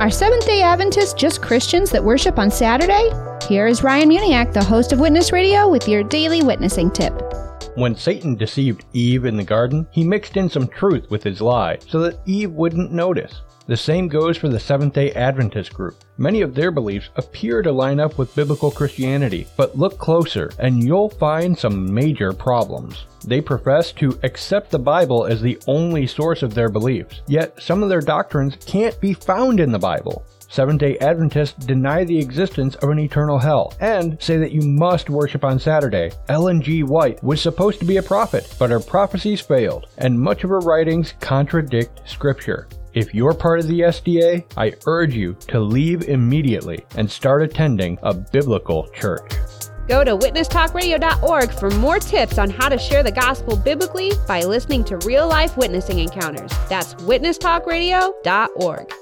Are Seventh-day Adventists just Christians that worship on Saturday? Here is Ryan Muniak, the host of Witness Radio, with your daily witnessing tip. When Satan deceived Eve in the garden, he mixed in some truth with his lie so that Eve wouldn't notice. The same goes for the Seventh-day Adventist group. Many of their beliefs appear to line up with biblical Christianity, but look closer and you'll find some major problems. They profess to accept the Bible as the only source of their beliefs, yet some of their doctrines can't be found in the Bible. Seventh-day Adventists deny the existence of an eternal hell and say that you must worship on Saturday. Ellen G. White was supposed to be a prophet, but her prophecies failed, and much of her writings contradict Scripture. If you're part of the SDA, I urge you to leave immediately and start attending a biblical church. Go to witnesstalkradio.org for more tips on how to share the gospel biblically by listening to real-life witnessing encounters. That's witnesstalkradio.org.